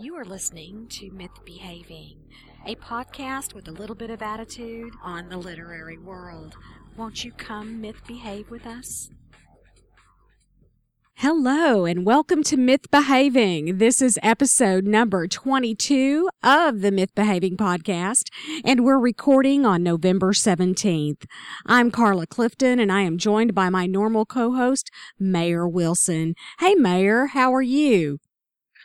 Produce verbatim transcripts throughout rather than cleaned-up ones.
You are listening to Myth Behaving, a podcast with a little bit of attitude on the literary world. Won't you come myth behave with us? Hello, and welcome to Myth Behaving. This is episode number twenty-two of the Myth Behaving podcast, and we're recording on November seventeenth. I'm Carla Clifton, and I am joined by my normal co-host, Mayor Wilson. Hey, Mayor, how are you?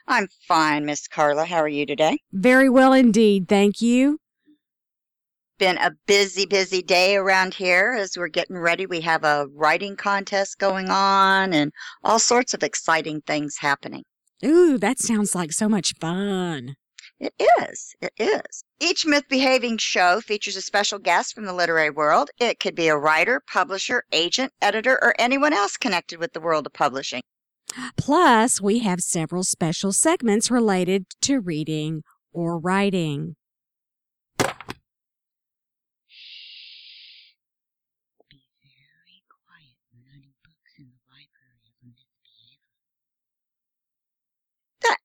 I'm fine, Miss Carla. How are you today? Very well indeed, thank you. Been a busy, busy day around here as we're getting ready. We have a writing contest going on and all sorts of exciting things happening. Ooh, that sounds like so much fun. It is. It is. Each Myth Behaving show features a special guest from the literary world. It could be a writer, publisher, agent, editor, or anyone else connected with the world of publishing. Plus, we have several special segments related to reading or writing. That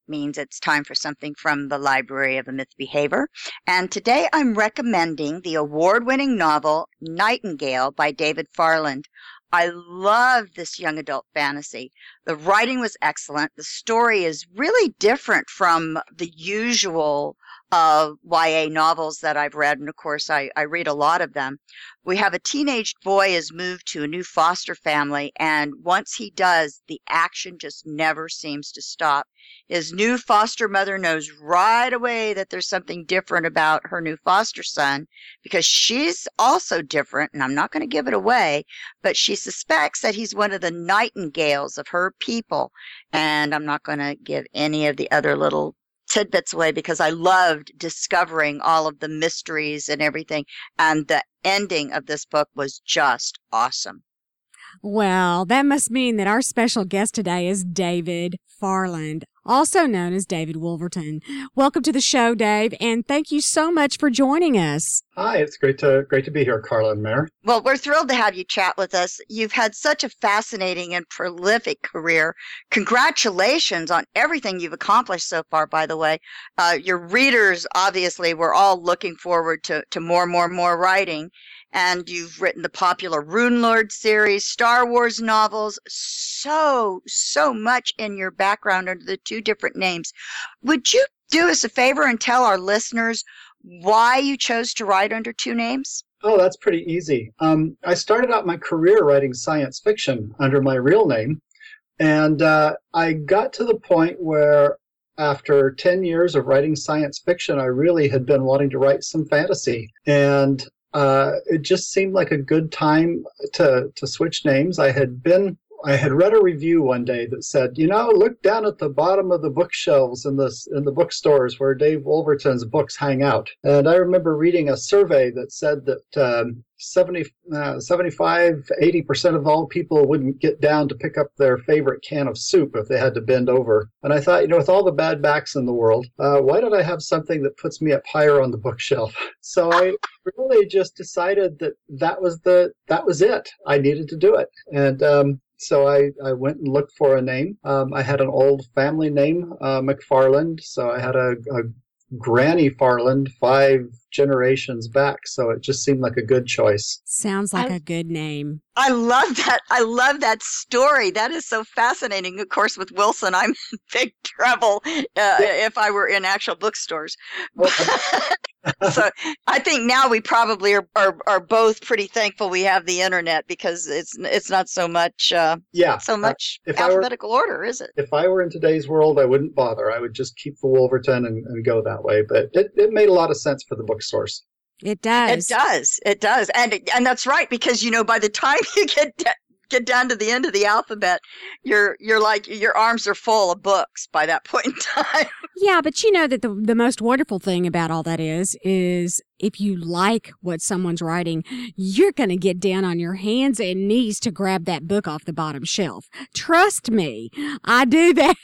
means it's time for something from the Library of the Myth Behaver. And today I'm recommending the award-winning novel Nightingale by David Farland. I love this young adult fantasy. The writing was excellent. The story is really different from the usual uh, Y A novels that I've read, and of course I, I read a lot of them. We have a teenage boy is moved to a new foster family, and once he does, the action just never seems to stop. His new foster mother knows right away that there's something different about her new foster son because she's also different, and I'm not going to give it away, but she suspects that he's one of the Nightingales of her people, and I'm not going to give any of the other little tidbits away because I loved discovering all of the mysteries and everything, and the ending of this book was just awesome. Well, that must mean that our special guest today is David Farland, also known as David Wolverton. Welcome to the show, Dave, and thank you so much for joining us. Hi, it's great to great to be here, Carla and Mayor. Well, we're thrilled to have you chat with us. You've had such a fascinating and prolific career. Congratulations on everything you've accomplished so far, by the way. Uh, your readers, obviously, were all looking forward to, to more, more, more writing. And you've written the popular Rune Lords series, Star Wars novels, so, so much in your background under the two different names. Would you do us a favor and tell our listeners why you chose to write under two names? Oh, that's pretty easy. Um, I started out my career writing science fiction under my real name. And uh, I got to the point where after ten years of writing science fiction, I really had been wanting to write some fantasy. And Uh, it just seemed like a good time to, to switch names. I had been, I had read a review one day that said, you know, look down at the bottom of the bookshelves in the, in the bookstores where Dave Wolverton's books hang out. And I remember reading a survey that said that um, seventy, uh, seventy-five, eighty percent of all people wouldn't get down to pick up their favorite can of soup if they had to bend over. And I thought, you know, with all the bad backs in the world, uh, why don't I have something that puts me up higher on the bookshelf? So I really just decided that that was the that was it. I needed to do it. And um, so I, I went and looked for a name. Um, I had an old family name, uh, McFarland. So I had a, a Granny Farland five generations back, so it just seemed like a good choice. Sounds like I, a good name. I love that. I love that story. That is so fascinating. Of course, with Wilson, I'm in big trouble uh, yeah. if I were in actual bookstores. Well, so I think now we probably are, are are both pretty thankful we have the internet because it's it's not so much uh, yeah so much uh, alphabetical were, order, is it? If I were in today's world, I wouldn't bother. I would just keep the Wolverton and, and go that way. But it, it made a lot of sense for the book source. It does. It does. It does. And and that's right because you know by the time you get de- get down to the end of the alphabet, you're you're like your arms are full of books by that point in time. Yeah, but you know that the the most wonderful thing about all that is is if you like what someone's writing, you're going to get down on your hands and knees to grab that book off the bottom shelf. Trust me, I do that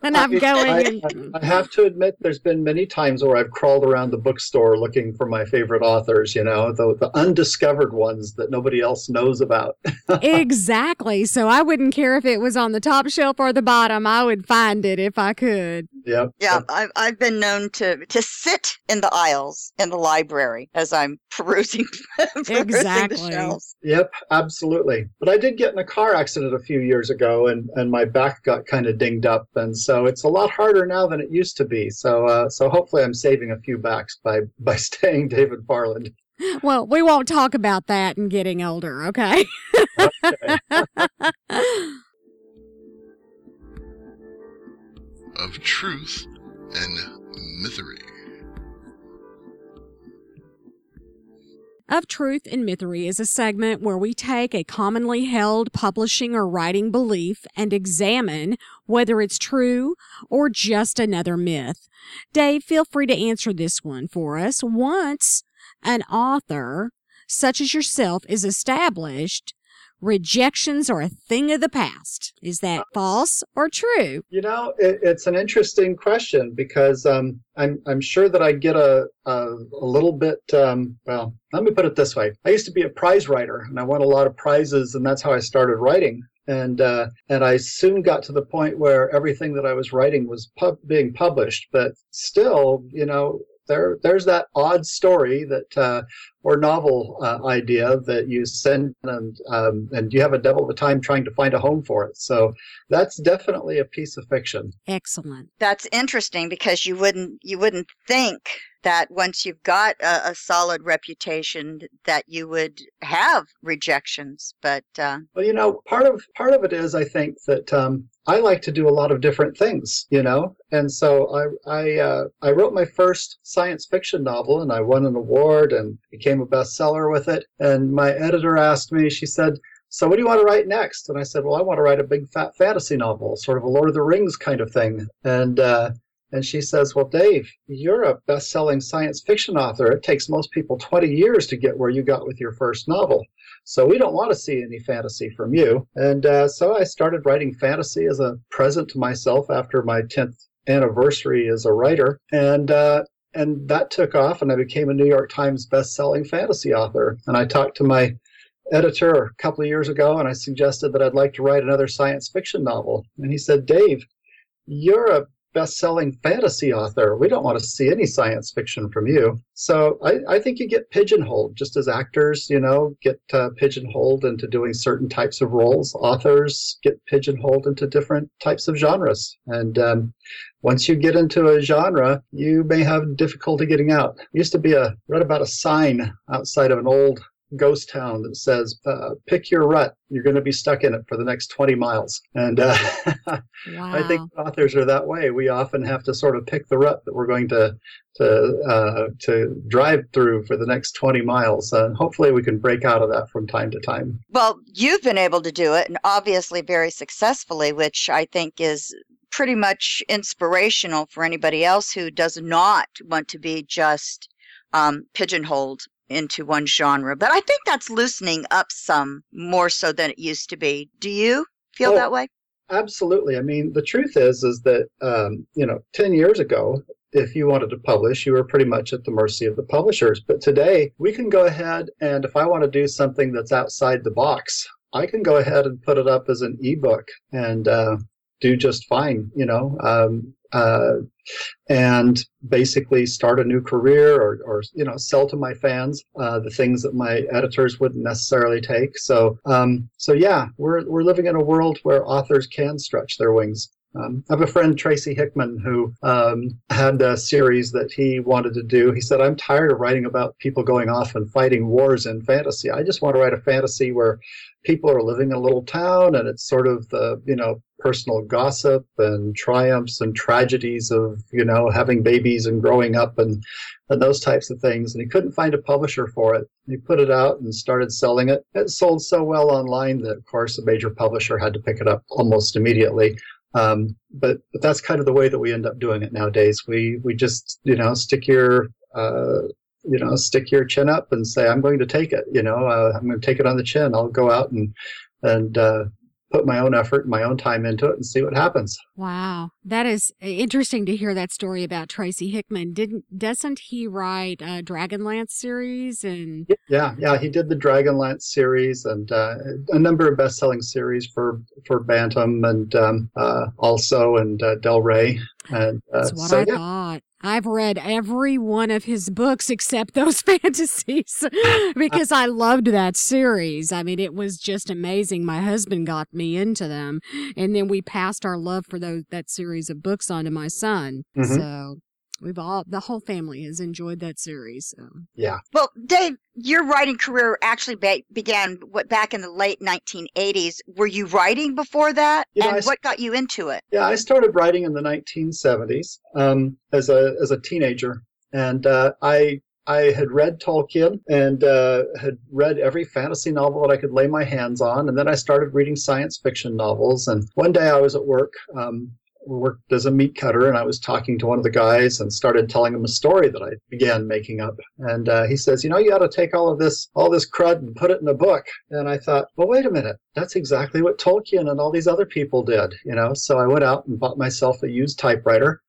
when I'm going. I, I have to admit there's been many times where I've crawled around the bookstore looking for my favorite authors, you know, the, the undiscovered ones that nobody else knows about. Exactly. So I wouldn't care if it was on the top shelf or the bottom. I would find it if I could. Yeah. Yeah. I've, I've been known to, to sit in the aisles in the library as I'm perusing, perusing exactly. the shelves. Yep, absolutely. But I did get in a car accident a few years ago, and, and my back got kind of dinged up. And so it's a lot harder now than it used to be. So uh, so hopefully I'm saving a few backs by, by staying David Farland. Well, we won't talk about that in Getting Older, okay? Okay. Of Truth and Mythery. Of Truth and Mythery is a segment where we take a commonly held publishing or writing belief and examine whether it's true or just another myth. Dave, feel free to answer this one for us. Once an author, such as yourself, is established, rejections are a thing of the past. Is that false or true? You know, it, it's an interesting question because um, I'm I'm sure that I get a a, a little bit, um, well, let me put it this way. I used to be a prize writer, and I won a lot of prizes, and that's how I started writing. And uh, and I soon got to the point where everything that I was writing was pub- being published. But still, you know, There, there's that odd story that uh, or novel uh, idea that you send and um, and you have a devil of a time trying to find a home for it. So that's definitely a piece of fiction. Excellent. That's interesting because you wouldn't you wouldn't think that once you've got a, a solid reputation that you would have rejections. But uh... well, you know, part of part of it is I think that. Um, I like to do a lot of different things, you know, and so I I, uh, I wrote my first science fiction novel, and I won an award and became a bestseller with it. And my editor asked me, she said, "So what do you want to write next?" And I said, "Well, I want to write a big fat fantasy novel, sort of a Lord of the Rings kind of thing." And uh, and she says, "Well, Dave, you're a best-selling science fiction author. It takes most people twenty years to get where you got with your first novel. So we don't want to see any fantasy from you." And uh, so I started writing fantasy as a present to myself after my tenth anniversary as a writer. And uh, and that took off, and I became a New York Times best-selling fantasy author. And I talked to my editor a couple of years ago, and I suggested that I'd like to write another science fiction novel. And he said, "Dave, you're a best-selling fantasy author. We don't want to see any science fiction from you." So I, I think you get pigeonholed, just as actors, you know, get uh, pigeonholed into doing certain types of roles. Authors get pigeonholed into different types of genres. And um, once you get into a genre, you may have difficulty getting out. It used to be a, read about a sign outside of an old ghost town that says, uh, "Pick your rut. You're going to be stuck in it for the next twenty miles." And uh, wow. I think authors are that way. We often have to sort of pick the rut that we're going to to uh, to drive through for the next twenty miles. And uh, hopefully we can break out of that from time to time. Well, you've been able to do it, and obviously very successfully, which I think is pretty much inspirational for anybody else who does not want to be just um, pigeonholed into one genre. But I think that's loosening up some more so than it used to be. Do you feel oh, that way? Absolutely. I mean, the truth is, is that, um, you know, ten years ago, if you wanted to publish, you were pretty much at the mercy of the publishers. But today we can go ahead, and if I want to do something that's outside the box, I can go ahead and put it up as an ebook and uh, do just fine, you know, um, uh, and basically start a new career or, or you know, sell to my fans uh, the things that my editors wouldn't necessarily take. So, um, so yeah, we're we're living in a world where authors can stretch their wings. Um, I have a friend, Tracy Hickman, who um, had a series that he wanted to do. He said, "I'm tired of writing about people going off and fighting wars in fantasy. I just want to write a fantasy where people are living in a little town, and it's sort of the, you know, personal gossip and triumphs and tragedies of, you know, having babies and growing up and, and those types of things." And he couldn't find a publisher for it. He put it out and started selling it. It sold so well online that, of course, a major publisher had to pick it up almost immediately. Um, but, but that's kind of the way that we end up doing it nowadays. We, we just, you know, stick your, uh, you know, stick your chin up and say, "I'm going to take it, you know, uh, I'm going to take it on the chin. I'll go out and, and, uh, put my own effort and my own time into it and see what happens." Wow. That is interesting to hear that story about Tracy Hickman. Didn't, doesn't he write a Dragonlance series? And Yeah, yeah, he did the Dragonlance series and uh, a number of best-selling series for, for Bantam and um, uh, also and uh, Del Rey. And, uh, That's what so, I yeah. thought. I've read every one of his books except those fantasies because I loved that series. I mean, it was just amazing. My husband got me into them, and then we passed our love for those that series of books on to my son. Mm-hmm. So we've all, the whole family has enjoyed that series. So. Yeah. Well, Dave, your writing career actually ba- began what, back in the late nineteen eighties. Were you writing before that? You and know, I, what got you into it? Yeah, I started writing in the nineteen seventies um, as a as a teenager. And uh, I I had read Tolkien and uh, had read every fantasy novel that I could lay my hands on. And then I started reading science fiction novels. And one day I was at work. Um, worked as a meat cutter, and I was talking to one of the guys and started telling him a story that I began making up. And uh, he says, you know, you ought to take all of this, all this crud and put it in a book. And I thought, well, wait a minute. That's exactly what Tolkien and all these other people did, you know. So I went out and bought myself a used typewriter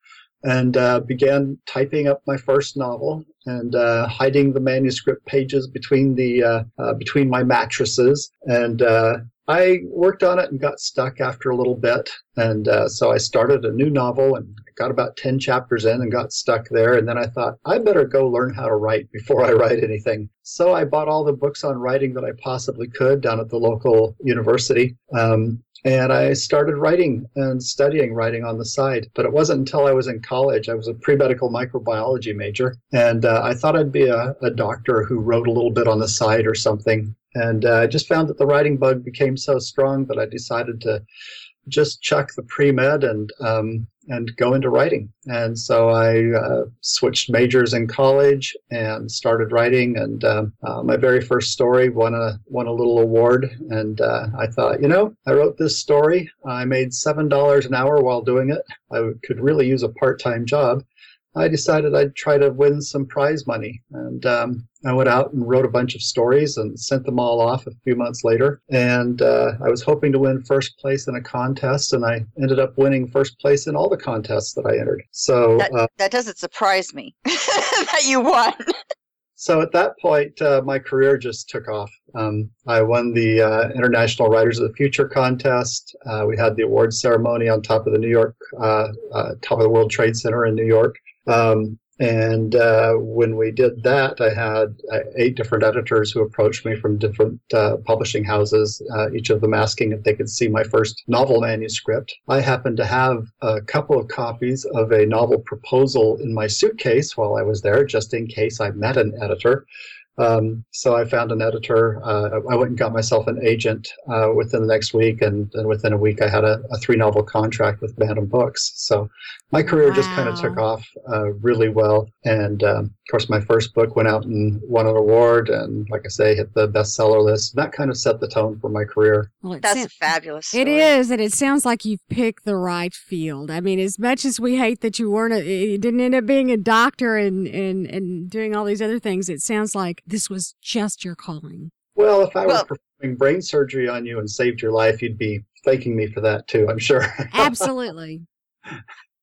and uh, began typing up my first novel and uh, hiding the manuscript pages between the uh, uh, between my mattresses. And uh, I worked on it and got stuck after a little bit. And uh, so I started a new novel and got about ten chapters in and got stuck there. And then I thought, I better go learn how to write before I write anything. So I bought all the books on writing that I possibly could down at the local university. Um, and I started writing and studying writing on the side. But it wasn't until I was in college. I was a pre-medical microbiology major. And uh, I thought I'd be a, a doctor who wrote a little bit on the side or something. And uh, I just found that the writing bug became so strong that I decided to just chuck the pre-med and um, and go into writing. And so I uh, switched majors in college and started writing. And um, uh, my very first story won a won a little award. And uh, I thought, you know, I wrote this story. I made seven dollars an hour while doing it. I could really use a part-time job. I decided I'd try to win some prize money. And um, I went out and wrote a bunch of stories and sent them all off a few months later. And uh, I was hoping to win first place in a contest, and I ended up winning first place in all the contests that I entered. So That, uh, that doesn't surprise me that you won. So at that point, uh, my career just took off. Um, I won the uh, International Writers of the Future contest. Uh, we had the award ceremony on top of the New York, uh, uh, top of the World Trade Center in New York. Um, and uh, when we did that, I had uh, eight different editors who approached me from different uh, publishing houses, uh, each of them asking if they could see my first novel manuscript. I happened to have a couple of copies of a novel proposal in my suitcase while I was there, just in case I met an editor. Um, so I found an editor. Uh, I went and got myself an agent uh, within the next week, and, and within a week I had a, a three-novel contract with Bantam Books. So my career wow. just kind of took off uh, really well. And, um, of course, my first book went out and won an award and, like I say, hit the bestseller list. That kind of set the tone for my career. Well, That's sounds, a fabulous story. It is, and it sounds like you've picked the right field. I mean, as much as we hate that you weren't, a, you didn't end up being a doctor and, and, and doing all these other things, it sounds like this was just your calling. Well, if I well, were performing brain surgery on you and saved your life, you'd be thanking me for that too, I'm sure. Absolutely.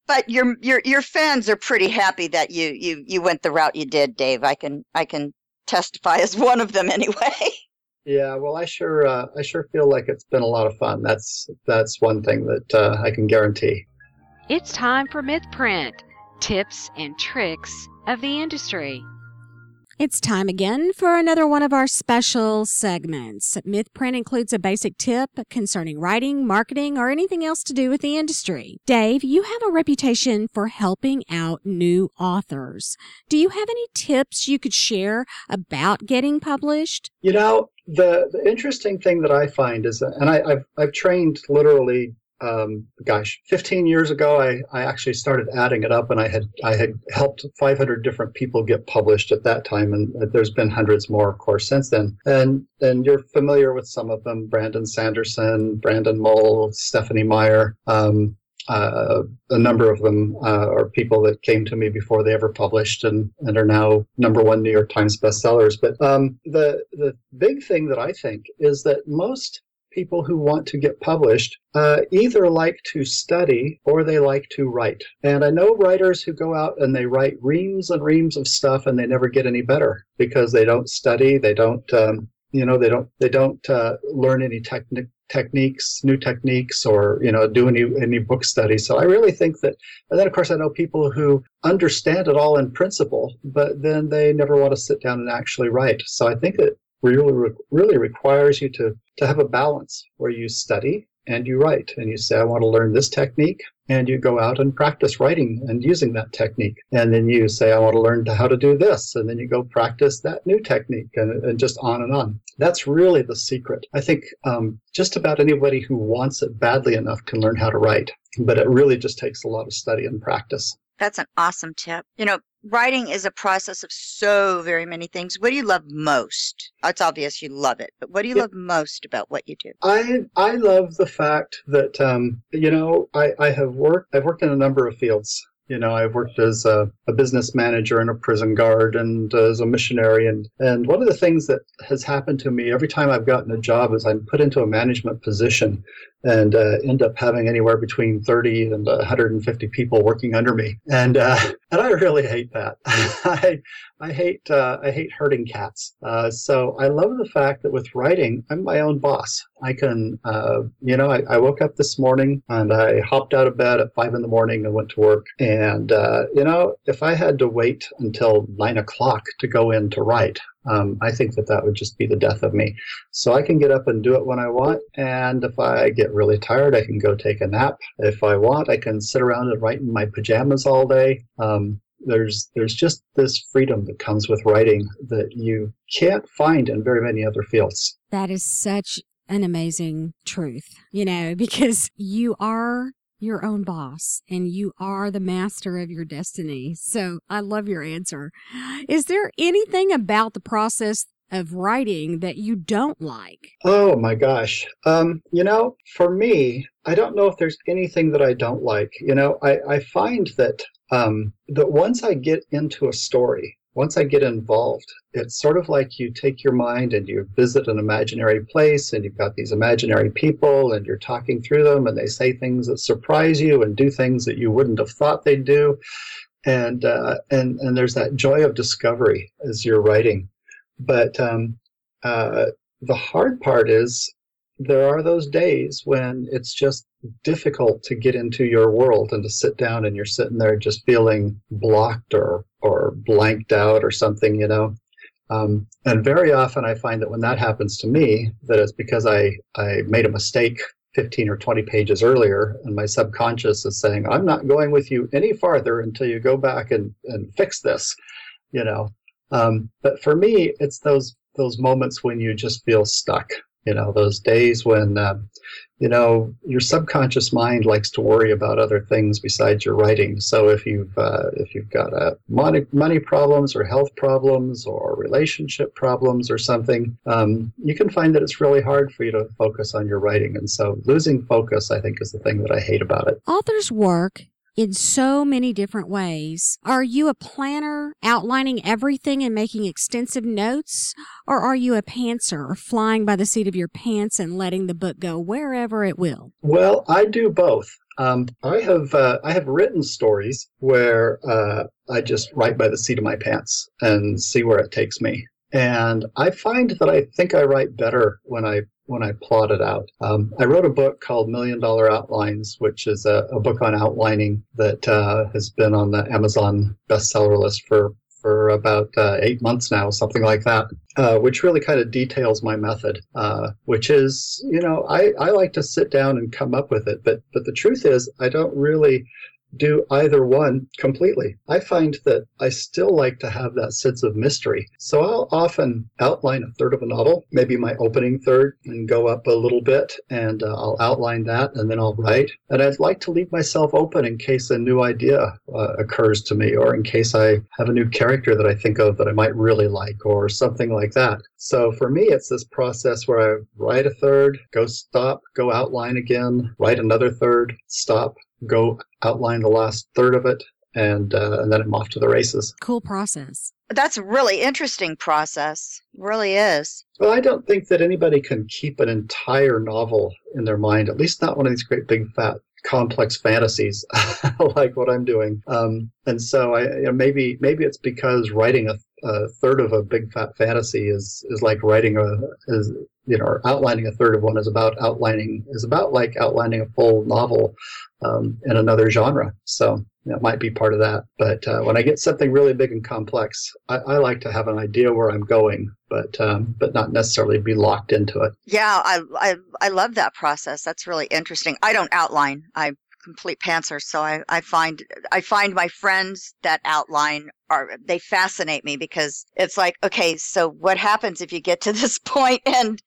But your your your fans are pretty happy that you you you went the route you did, Dave. I can I can testify as one of them anyway. Yeah, well, I sure uh, I sure feel like it's been a lot of fun. That's that's one thing that uh, I can guarantee. It's time for Mythprint, tips and tricks of the industry. It's time again for another one of our special segments. Mythprint includes a basic tip concerning writing, marketing, or anything else to do with the industry. Dave, you have a reputation for helping out new authors. Do you have any tips you could share about getting published? You know, the, the interesting thing that I find is, and I, I've, I've trained literally Um, gosh, fifteen years ago, I, I actually started adding it up, and I had I had helped five hundred different people get published at that time, and there's been hundreds more, of course, since then. And and you're familiar with some of them: Brandon Sanderson, Brandon Mull, Stephanie Meyer. Um, uh, a number of them uh, are people that came to me before they ever published, and, and are now number one New York Times bestsellers. But um, the the big thing that I think is that most people who want to get published uh, either like to study or they like to write. And I know writers who go out and they write reams and reams of stuff and they never get any better because they don't study, they don't um, You know, they don't they don't uh, learn any technique techniques, new techniques, or, you know, do any any book studies. So I really think that, and then of course I know people who understand it all in principle, but then they never want to sit down and actually write. So I think it really really requires you to to have a balance where you study and you write, and you say, I want to learn this technique, and you go out and practice writing and using that technique. And then you say, I want to learn how to do this, and then you go practice that new technique, and, and just on and on. That's really the secret. I think um, just about anybody who wants it badly enough can learn how to write, but it really just takes a lot of study and practice. That's an awesome tip. You know, writing is a process of so very many things. What do you love most? It's obvious you love it, but what do you yeah. love most about what you do? I I love the fact that, um, you know, I, I have worked, I've worked in a number of fields. You know, I've worked as a, a business manager and a prison guard and uh, as a missionary. And, and one of the things that has happened to me every time I've gotten a job is I'm put into a management position and uh, end up having anywhere between thirty and one hundred fifty people working under me. And uh, and I really hate that. I I hate uh, I hate herding cats. Uh, so I love the fact that with writing, I'm my own boss. I can, uh, you know, I, I woke up this morning and I hopped out of bed at five in the morning and went to work. And, uh, you know, if I had to wait until nine o'clock to go in to write, um, I think that that would just be the death of me. So I can get up and do it when I want. And if I get really tired, I can go take a nap. If I want, I can sit around and write in my pajamas all day. Um, There's there's just this freedom that comes with writing that you can't find in very many other fields. That is such an amazing truth, you know, because you are your own boss and you are the master of your destiny. So I love your answer. Is there anything about the process of writing that you don't like? Oh, my gosh. Um, you know, for me, I don't know if there's anything that I don't like. You know, I, I find that um, that once I get into a story, once I get involved, it's sort of like you take your mind and you visit an imaginary place and you've got these imaginary people and you're talking through them and they say things that surprise you and do things that you wouldn't have thought they'd do. And, uh, and, and there's that joy of discovery as you're writing. But um, uh, the hard part is there are those days when it's just difficult to get into your world and to sit down and you're sitting there just feeling blocked or, or blanked out or something, you know. Um, and very often I find that when that happens to me, that it's because I, I made a mistake fifteen or twenty pages earlier, and my subconscious is saying, I'm not going with you any farther until you go back and, and fix this, you know. Um, but for me, it's those those moments when you just feel stuck, you know, those days when, uh, you know, your subconscious mind likes to worry about other things besides your writing. So if you've uh, if you've got uh, money, money problems or health problems or relationship problems or something, um, you can find that it's really hard for you to focus on your writing. And so losing focus, I think, is the thing that I hate about it. Authors work in so many different ways. Are you a planner, outlining everything and making extensive notes? Or are you a pantser, or flying by the seat of your pants and letting the book go wherever it will? Well, I do both. Um, I have uh, I have written stories where uh, I just write by the seat of my pants and see where it takes me. And I find that I think I write better when I when I plot it out. Um, I wrote a book called Million Dollar Outlines, which is a, a book on outlining that uh, has been on the Amazon bestseller list for, for about uh, eight months now, something like that, uh, which really kind of details my method, uh, which is, you know, I, I like to sit down and come up with it. But, but the truth is, I don't really do either one completely. I find that I still like to have that sense of mystery. So I'll often outline a third of a novel, maybe my opening third, and go up a little bit, and uh, I'll outline that, and then I'll write. And I'd like to leave myself open in case a new idea uh, occurs to me, or in case I have a new character that I think of that I might really like, or something like that. So for me, it's this process where I write a third, go stop, go outline again, write another third, stop, go outline the last third of it, and uh, and then I'm off to the races. Cool process. That's a really interesting process. It really is. Well, I don't think that anybody can keep an entire novel in their mind, at least not one of these great big fat complex fantasies like what I'm doing. Um, and so I you know, maybe maybe it's because writing a a third of a big fat fantasy is is like writing a is you know or outlining a third of one is about outlining is about like outlining a full novel um, in another genre. So that might be part of that. But uh, when I get something really big and complex, I, I like to have an idea where I'm going, but um, but not necessarily be locked into it. Yeah, I, I I love that process. That's really interesting. I don't outline. I complete pantser, so I, I find I find my friends that outline are they fascinate me, because it's like, okay, so what happens if you get to this point and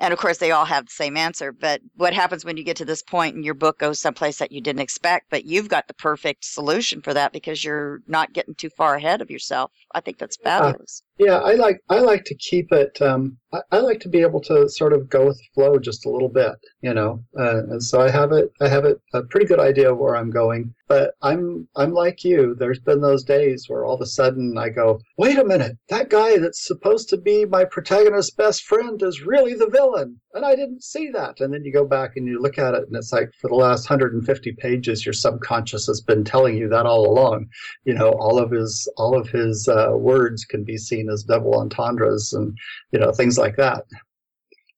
and of course they all have the same answer, but what happens when you get to this point and your book goes someplace that you didn't expect, but you've got the perfect solution for that because you're not getting too far ahead of yourself. I think that's fabulous. Uh, yeah, I like I like to keep it um, I, I like to be able to sort of go with the flow just a little bit, you know. Uh, and so I have it I have it a pretty good idea of where I'm going. But I'm I'm like you. There's been those days where all of a sudden I go, wait a minute, that guy that's supposed to be my protagonist's best friend is really the villain, and I didn't see that. And then you go back and you look at it, and it's like for the last one hundred fifty pages, your subconscious has been telling you that all along. You know, all of his all of his uh, words can be seen as double entendres, and you know things like that.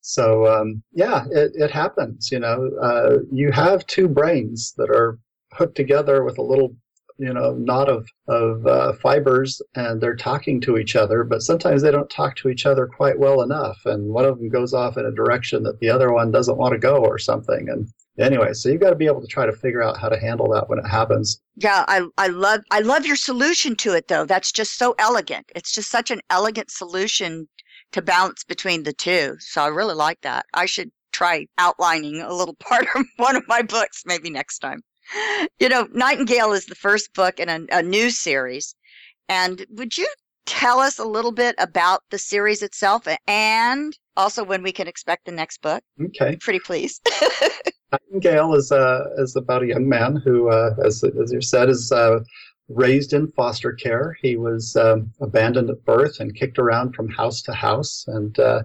So um, yeah, it, it happens. You know, uh, you have two brains that are hooked together with a little, you know, knot of of uh, fibers, and they're talking to each other. But sometimes they don't talk to each other quite well enough, and one of them goes off in a direction that the other one doesn't want to go, or something. And anyway, so you've got to be able to try to figure out how to handle that when it happens. Yeah, I I love I love your solution to it, though. That's just so elegant. It's just such an elegant solution to balance between the two. So I really like that. I should try outlining a little part of one of my books maybe next time. You know, Nightingale is the first book in a, a new series. And would you tell us a little bit about the series itself and also when we can expect the next book? Okay. I'm pretty pleased. Nightingale is uh, is about a young man who, uh, as, as you said, is uh, raised in foster care. He was um, abandoned at birth and kicked around from house to house. And uh,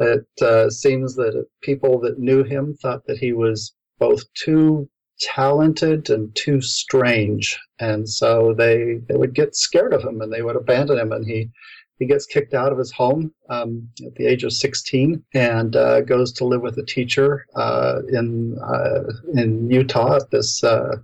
it uh, seems that people that knew him thought that he was both too talented and too strange, and so they they would get scared of him and they would abandon him, and he he gets kicked out of his home um, at the age of sixteen and uh, goes to live with a teacher uh, in uh, in Utah at this uh,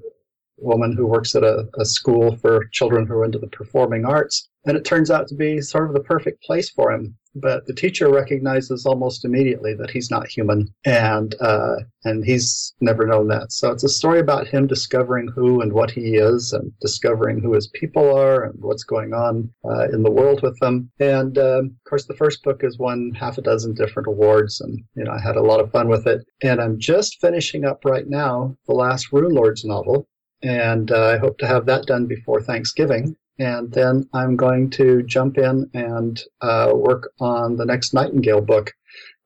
woman who works at a, a school for children who are into the performing arts, and it turns out to be sort of the perfect place for him. But the teacher recognizes almost immediately that he's not human, and uh, and he's never known that. So it's a story about him discovering who and what he is, and discovering who his people are and what's going on uh, in the world with them. And um, of course, the first book has won half a dozen different awards, and you know I had a lot of fun with it. And I'm just finishing up right now the last Rune Lords novel, and uh, I hope to have that done before Thanksgiving. And then I'm going to jump in and uh, work on the next Nightingale book.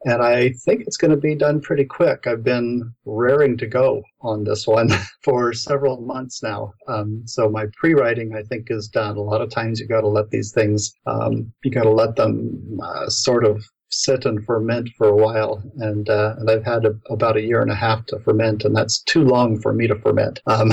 And I think it's going to be done pretty quick. I've been raring to go on this one for several months now. Um, so my pre-writing, I think, is done. A lot of times you got to let these things, um, you got to let them uh, sort of sit and ferment for a while, and uh, and I've had a, about a year and a half to ferment, and that's too long for me to ferment. Um,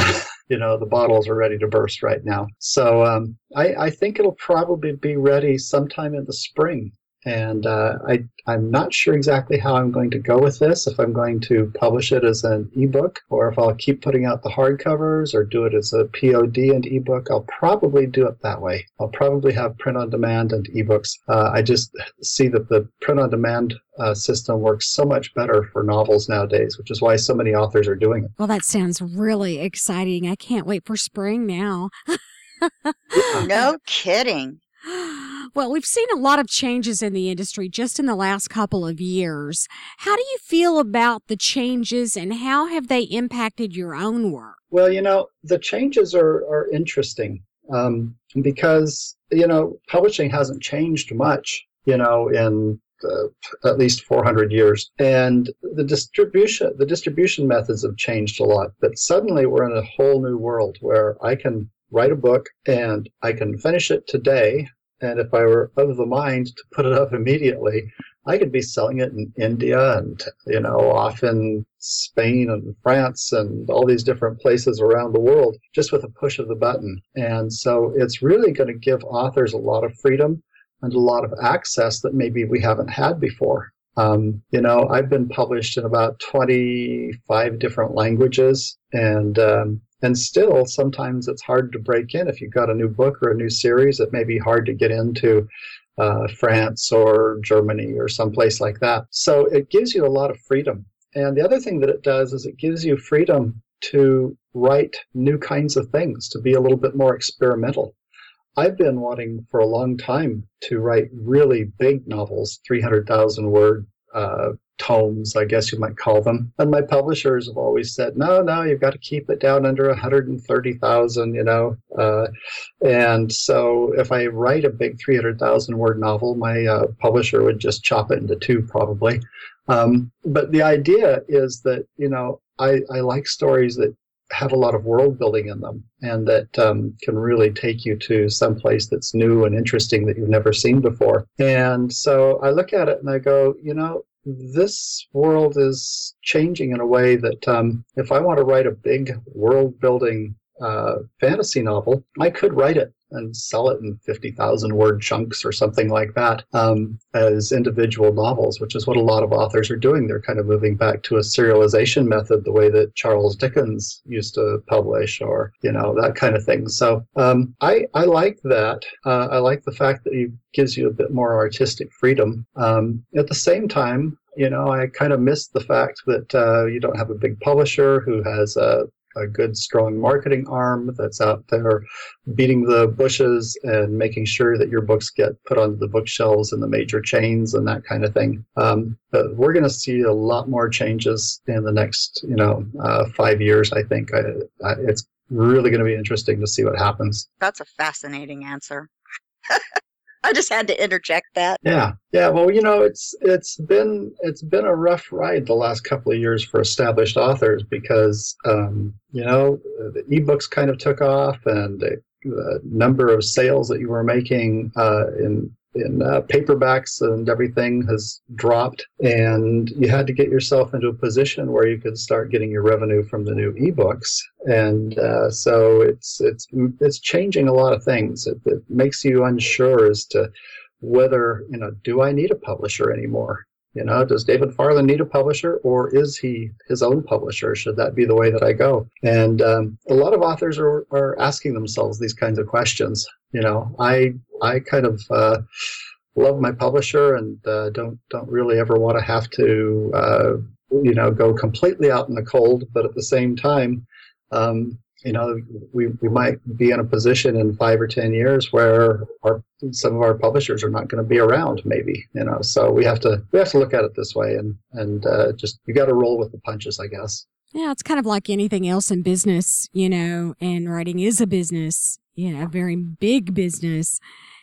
you know, the bottles are ready to burst right now. So um, I, I think it'll probably be ready sometime in the spring. And uh, I, I'm not sure exactly how I'm going to go with this, if I'm going to publish it as an ebook or if I'll keep putting out the hardcovers or do it as a P O D and ebook. I'll probably do it that way. I'll probably have print on demand and ebooks. Uh, I just see that the print on demand uh, system works so much better for novels nowadays, which is why so many authors are doing it. Well, that sounds really exciting. I can't wait for spring now. No kidding. Well, we've seen a lot of changes in the industry just in the last couple of years. How do you feel about the changes, and how have they impacted your own work? Well, you know, the changes are, are interesting um, because, you know, publishing hasn't changed much, you know, in Uh, at least four hundred years, and the distribution the distribution methods have changed a lot. But suddenly we're in a whole new world where I can write a book and I can finish it today, and if I were of the mind to put it up immediately, I could be selling it in India and, you know, off in Spain and France and all these different places around the world just with a push of the button. And so it's really going to give authors a lot of freedom. and a lot of access that maybe we haven't had before. Um, you know, I've been published in about twenty-five different languages, and um, and still sometimes it's hard to break in. If you've got a new book or a new series, it may be hard to get into uh, France or Germany or someplace like that. So it gives you a lot of freedom. And the other thing that it does is it gives you freedom to write new kinds of things, to be a little bit more experimental. I've been wanting for a long time to write really big novels, three hundred thousand word uh, tomes, I guess you might call them. And my publishers have always said, no, no, you've got to keep it down under one hundred thirty thousand, you know. Uh, and so if I write a big three hundred thousand word novel, my uh, publisher would just chop it into two probably. Um, but the idea is that, you know, I, I like stories that have a lot of world building in them, and that um, can really take you to someplace that's new and interesting that you've never seen before. And so I look at it and I go, you know, this world is changing in a way that um, if I want to write a big world building uh, fantasy novel, I could write it and sell it in fifty thousand word chunks or something like that um, as individual novels, which is what a lot of authors are doing. They're kind of moving back to a serialization method, the way that Charles Dickens used to publish, or, you know, that kind of thing. So um, I, I like that. Uh, I like the fact that it gives you a bit more artistic freedom. Um, at the same time, you know, I kind of miss the fact that uh, you don't have a big publisher who has a a good, strong marketing arm that's out there beating the bushes and making sure that your books get put onto the bookshelves in the major chains and that kind of thing. Um, but we're going to see a lot more changes in the next, you know, uh, five years, I think. I, I, it's really going to be interesting to see what happens. That's a fascinating answer. I just had to interject that. Yeah. Yeah. Well, you know, it's, it's been, it's been a rough ride the last couple of years for established authors because, um, you know, the ebooks kind of took off, and the, the number of sales that you were making, uh, in, in uh, paperbacks and everything has dropped, and you had to get yourself into a position where you could start getting your revenue from the new ebooks. And uh, so it's it's it's changing a lot of things. It, it makes you unsure as to whether, you know, do I need a publisher anymore? You know, does David Farland need a publisher, or is he his own publisher? Should that be the way that I go? And um, a lot of authors are, are asking themselves these kinds of questions. You know, I I kind of uh, love my publisher, and uh, don't don't really ever want to have to uh, you know, go completely out in the cold. But at the same time, um, you know, we we might be in a position in five or ten years where our some of our publishers are not going to be around, maybe, you know. So we have to we have to look at it this way, and and uh, just, you got to roll with the punches, I guess. Yeah, it's kind of like anything else in business, you know. And writing is a business, you know, a very big business,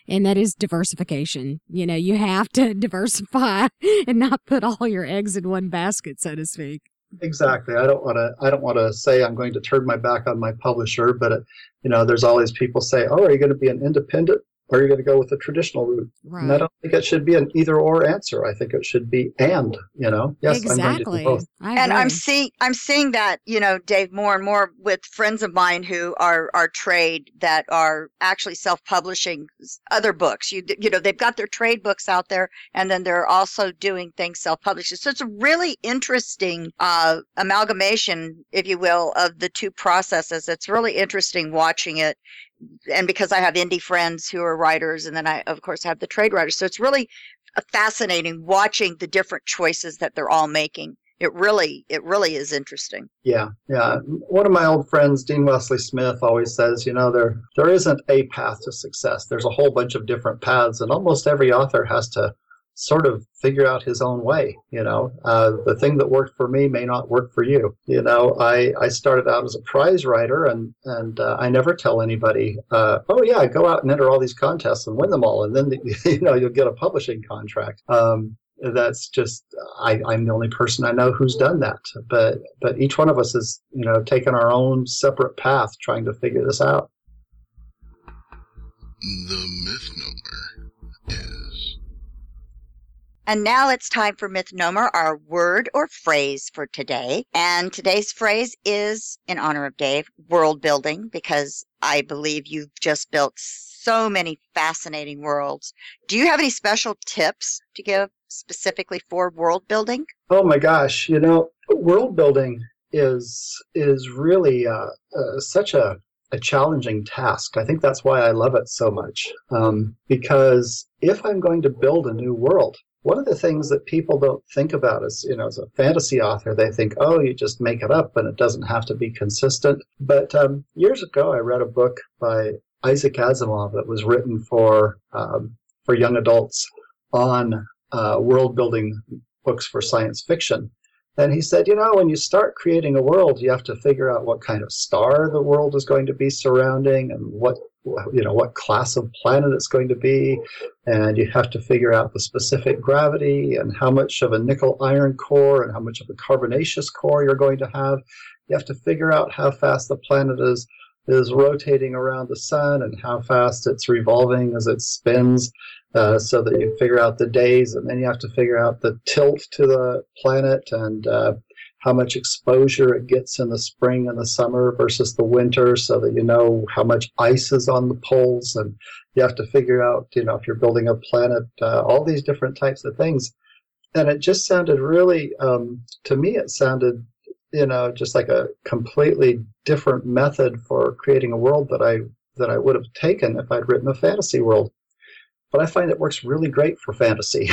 and that is diversification. You know, you have to diversify and not put all your eggs in one basket, so to speak. Exactly. I don't want to. I don't want to say I'm going to turn my back on my publisher, but it, you know, there's all these people say, "Oh, are you going to be an independent, or are you going to go with the traditional route?" Right. And I don't think it should be an either-or answer. I think it should be and. You know, yes, exactly. I'm going to do both. And I'm seeing, I'm seeing that, you know, Dave, more and more with friends of mine who are are trade, that are actually self-publishing other books. You you know, they've got their trade books out there, and then they're also doing things self-publishing. So it's a really interesting uh, amalgamation, if you will, of the two processes. It's really interesting watching it. And because I have indie friends who are writers, and then I, of course, have the trade writers. So it's really fascinating watching the different choices that they're all making. It really, it really is interesting. Yeah, yeah. One of my old friends, Dean Wesley Smith, always says, you know, there there isn't a path to success. There's a whole bunch of different paths, and almost every author has to sort of figure out his own way. You know, uh, the thing that worked for me may not work for you. You know, I, I started out as a prize writer, and, and uh, I never tell anybody, uh, oh yeah, go out and enter all these contests and win them all, and then, the, you know, you'll get a publishing contract. Um, that's just, I, I'm the only person I know who's done that. But, but each one of us has, you know, taken our own separate path trying to figure this out. The misnomer is... And now it's time for Mythnomer, our word or phrase for today. And today's phrase is, in honor of Dave, world building, because I believe you've just built so many fascinating worlds. Do you have any special tips to give specifically for world building? Oh my gosh, you know, world building is is really uh, uh, such a, a challenging task. I think that's why I love it so much, um, because if I'm going to build a new world, one of the things that people don't think about is, you know, as a fantasy author, they think, oh, you just make it up and it doesn't have to be consistent. But um, years ago, I read a book by Isaac Asimov that was written for um, for young adults on uh, world-building books for science fiction. And he said, you know, when you start creating a world, you have to figure out what kind of star the world is going to be surrounding and what you know, what class of planet it's going to be, and you have to figure out the specific gravity and how much of a nickel iron core and how much of a carbonaceous core you're going to have. You have to figure out how fast the planet is is rotating around the sun and how fast it's revolving as it spins, uh, so that you figure out the days, and then you have to figure out the tilt to the planet and uh, how much exposure it gets in the spring and the summer versus the winter, so that you know how much ice is on the poles. And you have to figure out, you know, if you're building a planet, uh, all these different types of things. And it just sounded really, um, to me, it sounded, you know, just like a completely different method for creating a world that I that I would have taken if I'd written a fantasy world. But I find it works really great for fantasy.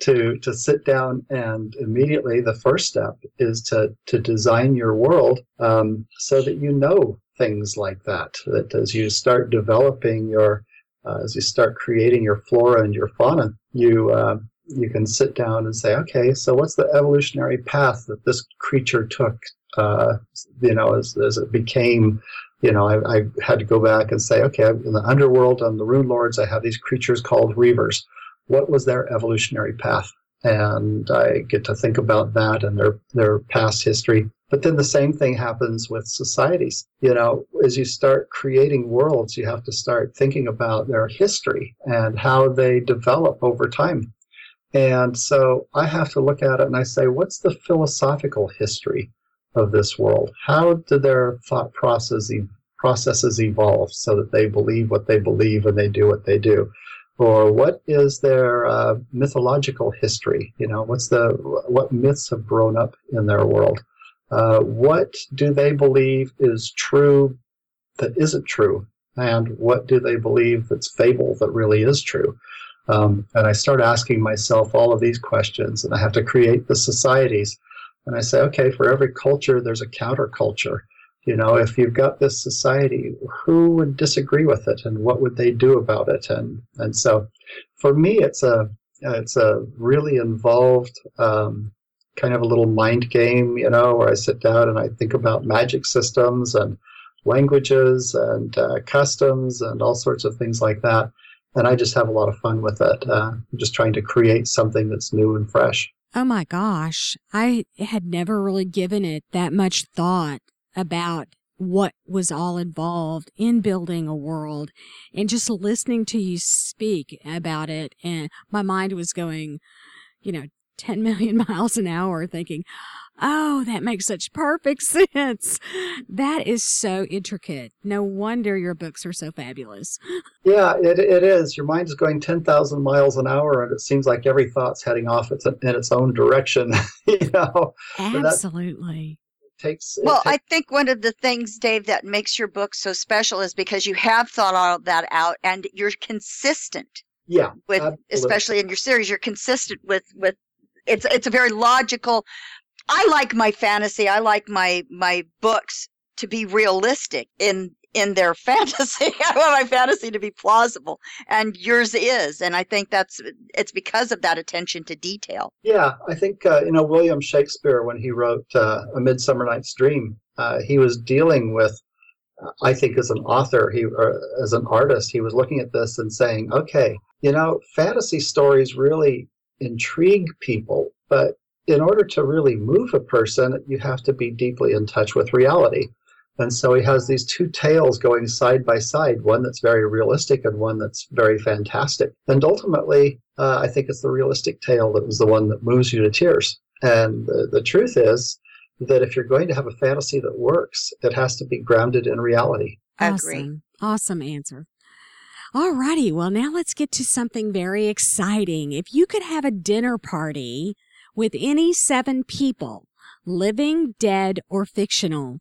To to sit down and immediately the first step is to, to design your world um, so that you know things like that. That as you start developing your, uh, as you start creating your flora and your fauna, you uh, you can sit down and say, okay, so what's the evolutionary path that this creature took? Uh, you know, as as it became. You know, I, I had to go back and say, okay, in the underworld on the Rune Lords, I have these creatures called Reavers. What was their evolutionary path? And I get to think about that and their, their past history. But then the same thing happens with societies. You know, as you start creating worlds, you have to start thinking about their history and how they develop over time. And so I have to look at it and I say, what's the philosophical history of this world? How do their thought processes, processes evolve so that they believe what they believe and they do what they do? Or what is their uh, mythological history? You know, what's the what myths have grown up in their world? Uh, what do they believe is true that isn't true? And what do they believe that's fable that really is true? Um, and I start asking myself all of these questions, and I have to create the societies. And I say, okay, for every culture, there's a counterculture. You know, if you've got this society, who would disagree with it, and what would they do about it? And and so, for me, it's a it's a really involved um, kind of a little mind game, you know, where I sit down and I think about magic systems and languages and uh, customs and all sorts of things like that. And I just have a lot of fun with it. Uh, I'm just trying to create something that's new and fresh. Oh my gosh, I had never really given it that much thought about what was all involved in building a world, and just listening to you speak about it, and my mind was going, you know, ten million miles an hour thinking, oh, that makes such perfect sense. That is so intricate. No wonder your books are so fabulous. Yeah, it it is. Your mind is going ten thousand miles an hour, and it seems like every thought's heading off in its own direction, you know. Absolutely. Takes, well, takes... I think one of the things, Dave, that makes your book so special is because you have thought all that out, and you're consistent. Yeah, with absolutely. Especially in your series, you're consistent with with. It's it's a very logical. I like my fantasy. I like my my books to be realistic in in their fantasy. I want my fantasy to be plausible, and yours is. And I think that's it's because of that attention to detail. Yeah, I think uh, you know William Shakespeare, when he wrote uh, A Midsummer Night's Dream, uh, he was dealing with. Uh, I think as an author, he or as an artist, he was looking at this and saying, okay, you know, fantasy stories really intrigue people, but in order to really move a person, you have to be deeply in touch with reality. And so he has these two tales going side by side, one that's very realistic and one that's very fantastic. And ultimately, uh, I think it's the realistic tale that was the one that moves you to tears. And the, the truth is that if you're going to have a fantasy that works, it has to be grounded in reality. Awesome. I agree. Awesome answer. All righty. Well, now let's get to something very exciting. If you could have a dinner party with any seven people, living, dead, or fictional,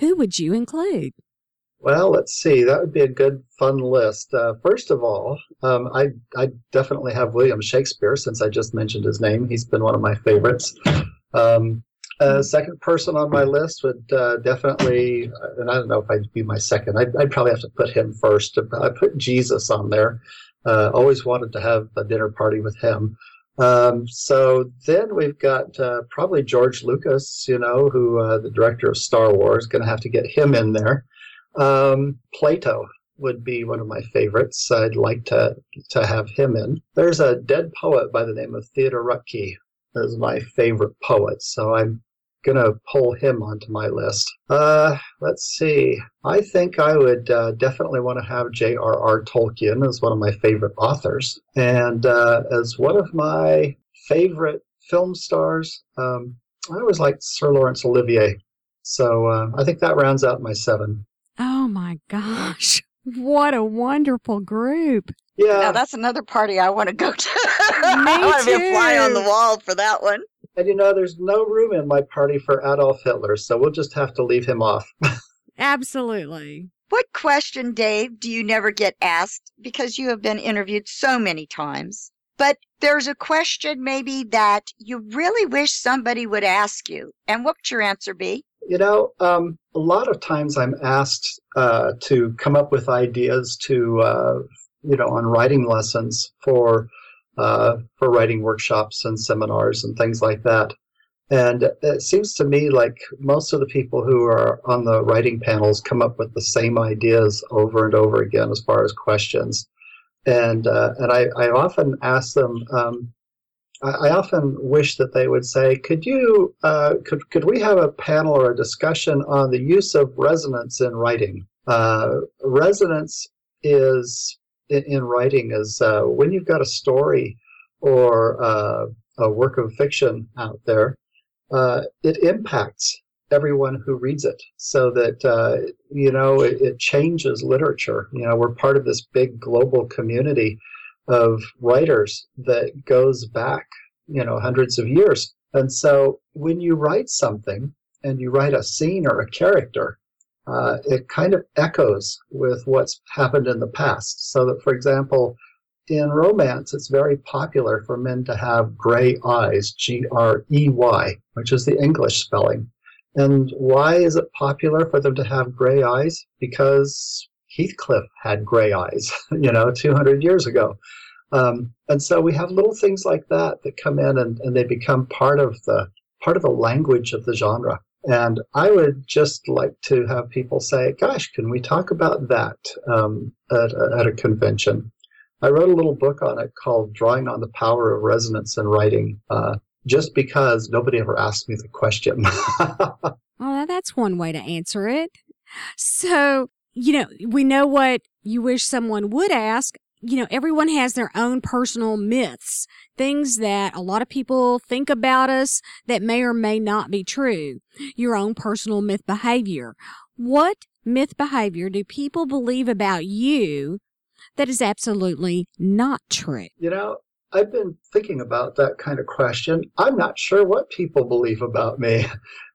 who would you include? Well, let's see. That would be a good, fun list. Uh, first of all, um, I I definitely have William Shakespeare, since I just mentioned his name. He's been one of my favorites. Um, uh, second person on my list would uh, definitely, and I don't know if I'd be my second. I'd, I'd probably have to put him first. I put Jesus on there. Uh, always wanted to have a dinner party with him. Um, so then we've got uh, probably George Lucas, you know, who uh, the director of Star Wars, going to have to get him in there. Um, Plato would be one of my favorites. I'd like to to have him in. There's a dead poet by the name of Theodore Rutke, who's my favorite poet, so I'm going to pull him onto my list. Uh, let's see. I think I would uh, definitely want to have J R R Tolkien as one of my favorite authors. And uh, as one of my favorite film stars, um, I always liked Sir Laurence Olivier. So uh, I think that rounds out my seven. Oh, my gosh. What a wonderful group. Yeah. Now, that's another party I want to go to. I want to be a fly on the wall for that one. And, you know, there's no room in my party for Adolf Hitler, so we'll just have to leave him off. Absolutely. What question, Dave, do you never get asked? Because you have been interviewed so many times. But there's a question maybe that you really wish somebody would ask you. And what would your answer be? You know, um, a lot of times I'm asked uh, to come up with ideas to, uh, you know, on writing lessons for Uh, for writing workshops and seminars and things like that. And it seems to me like most of the people who are on the writing panels come up with the same ideas over and over again as far as questions. And uh, and I, I often ask them, um, I, I often wish that they would say, could you, uh, could, could we have a panel or a discussion on the use of resonance in writing? Uh, resonance is... in writing is uh, when you've got a story or uh, a work of fiction out there, uh, it impacts everyone who reads it so that, uh, you know, it, it changes literature. You know, we're part of this big global community of writers that goes back, you know, hundreds of years. And so when you write something and you write a scene or a character, Uh, it kind of echoes with what's happened in the past. So that, for example, in romance, it's very popular for men to have gray eyes, G R E Y, which is the English spelling. And why is it popular for them to have gray eyes? Because Heathcliff had gray eyes, you know, two hundred years ago. Um, and so we have little things like that that come in and, and they become part of the part of the language of the genre. And I would just like to have people say, gosh, can we talk about that um, at, at a convention? I wrote a little book on it called Drawing on the Power of Resonance in Writing, uh, just because nobody ever asked me the question. Well, that's one way to answer it. So, you know, we know what you wish someone would ask. You know, everyone has their own personal myths, things that a lot of people think about us that may or may not be true, your own personal myth behavior. What myth behavior do people believe about you that is absolutely not true? You know, I've been thinking about that kind of question. I'm not sure what people believe about me.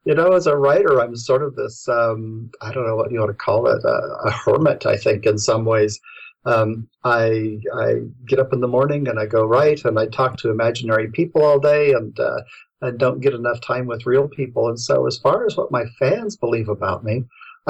You know, as a writer, I'm sort of this, um, I don't know what you want to call it, a, a hermit, I think, in some ways. Um, I, I get up in the morning and I go write and I talk to imaginary people all day and, uh, and don't get enough time with real people. And so as far as what my fans believe about me,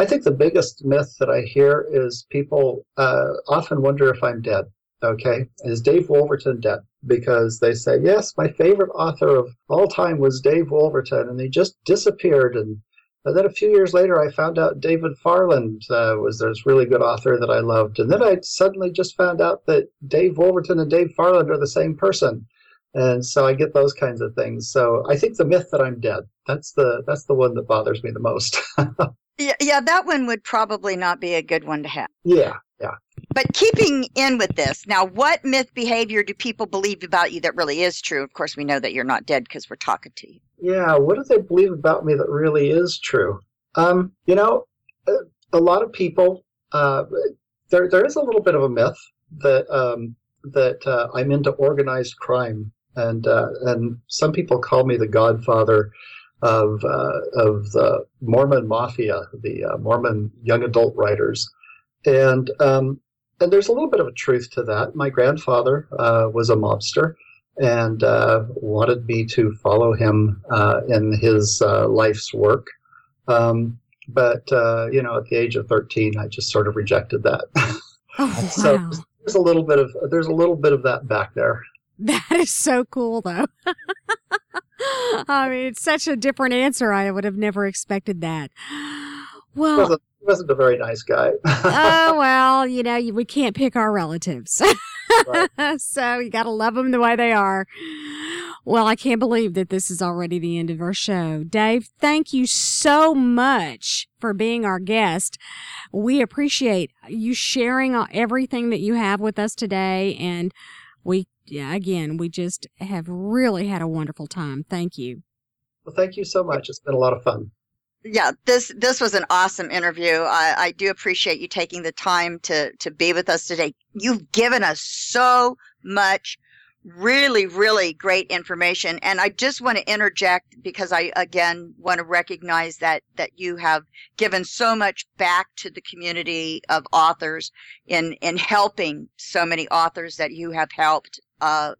I think the biggest myth that I hear is people, uh, often wonder if I'm dead. Okay. Is Dave Wolverton dead? Because they say, yes, my favorite author of all time was Dave Wolverton and he just disappeared. And And then a few years later, I found out David Farland uh, was this really good author that I loved. And then I suddenly just found out that Dave Wolverton and Dave Farland are the same person. And so I get those kinds of things. So I think the myth that I'm dead, that's the that's the one that bothers me the most. yeah, yeah, that one would probably not be a good one to have. Yeah, yeah. But keeping in with this, now what myth behavior do people believe about you that really is true? Of course, we know that you're not dead because we're talking to you. Yeah, what do they believe about me that really is true? Um, you know, a lot of people, uh, there there is a little bit of a myth that um, that uh, I'm into organized crime. And uh, and some people call me the godfather of uh, of the Mormon mafia, the uh, Mormon young adult writers, and um, and there's a little bit of a truth to that. My grandfather uh, was a mobster and uh, wanted me to follow him uh, in his uh, life's work, um, but uh, you know, at the age of thirteen, I just sort of rejected that. Oh, wow. So there's a little bit of there's a little bit of that back there. That is so cool, though. I mean, it's such a different answer. I would have never expected that. Well, he wasn't, he wasn't a very nice guy. Oh, well, you know, we can't pick our relatives. Right. So you got to love them the way they are. Well, I can't believe that this is already the end of our show. Dave, thank you so much for being our guest. We appreciate you sharing everything that you have with us today, and we Yeah, again, we just have really had a wonderful time. Thank you. Well, thank you so much. It's been a lot of fun. Yeah, this this was an awesome interview. I, I do appreciate you taking the time to, to be with us today. You've given us so much really, really great information. And I just want to interject because I, again, want to recognize that, that you have given so much back to the community of authors in, in helping so many authors that you have helped Uh,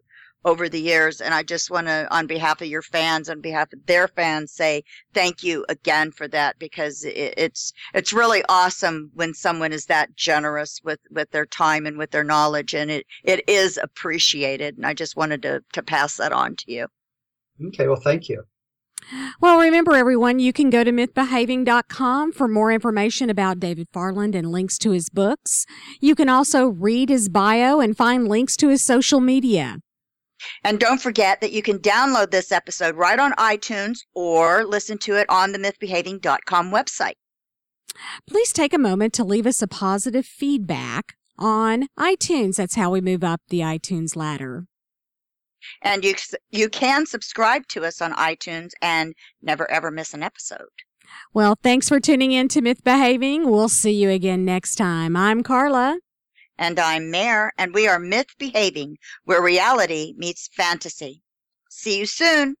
over the years. And I just want to, on behalf of your fans, on behalf of their fans, say thank you again for that, because it, it's it's really awesome when someone is that generous with, with their time and with their knowledge, and it, it is appreciated. And I just wanted to, to pass that on to you. Okay, well, thank you. Well, remember, everyone, you can go to myth behaving dot com for more information about David Farland and links to his books. You can also read his bio and find links to his social media. And don't forget that you can download this episode right on iTunes or listen to it on the myth behaving dot com website. Please take a moment to leave us a positive feedback on iTunes. That's how we move up the iTunes ladder. And you you can subscribe to us on iTunes and never, ever miss an episode. Well, thanks for tuning in to Myth Behaving. We'll see you again next time. I'm Carla. And I'm Mare, and we are Myth Behaving, where reality meets fantasy. See you soon.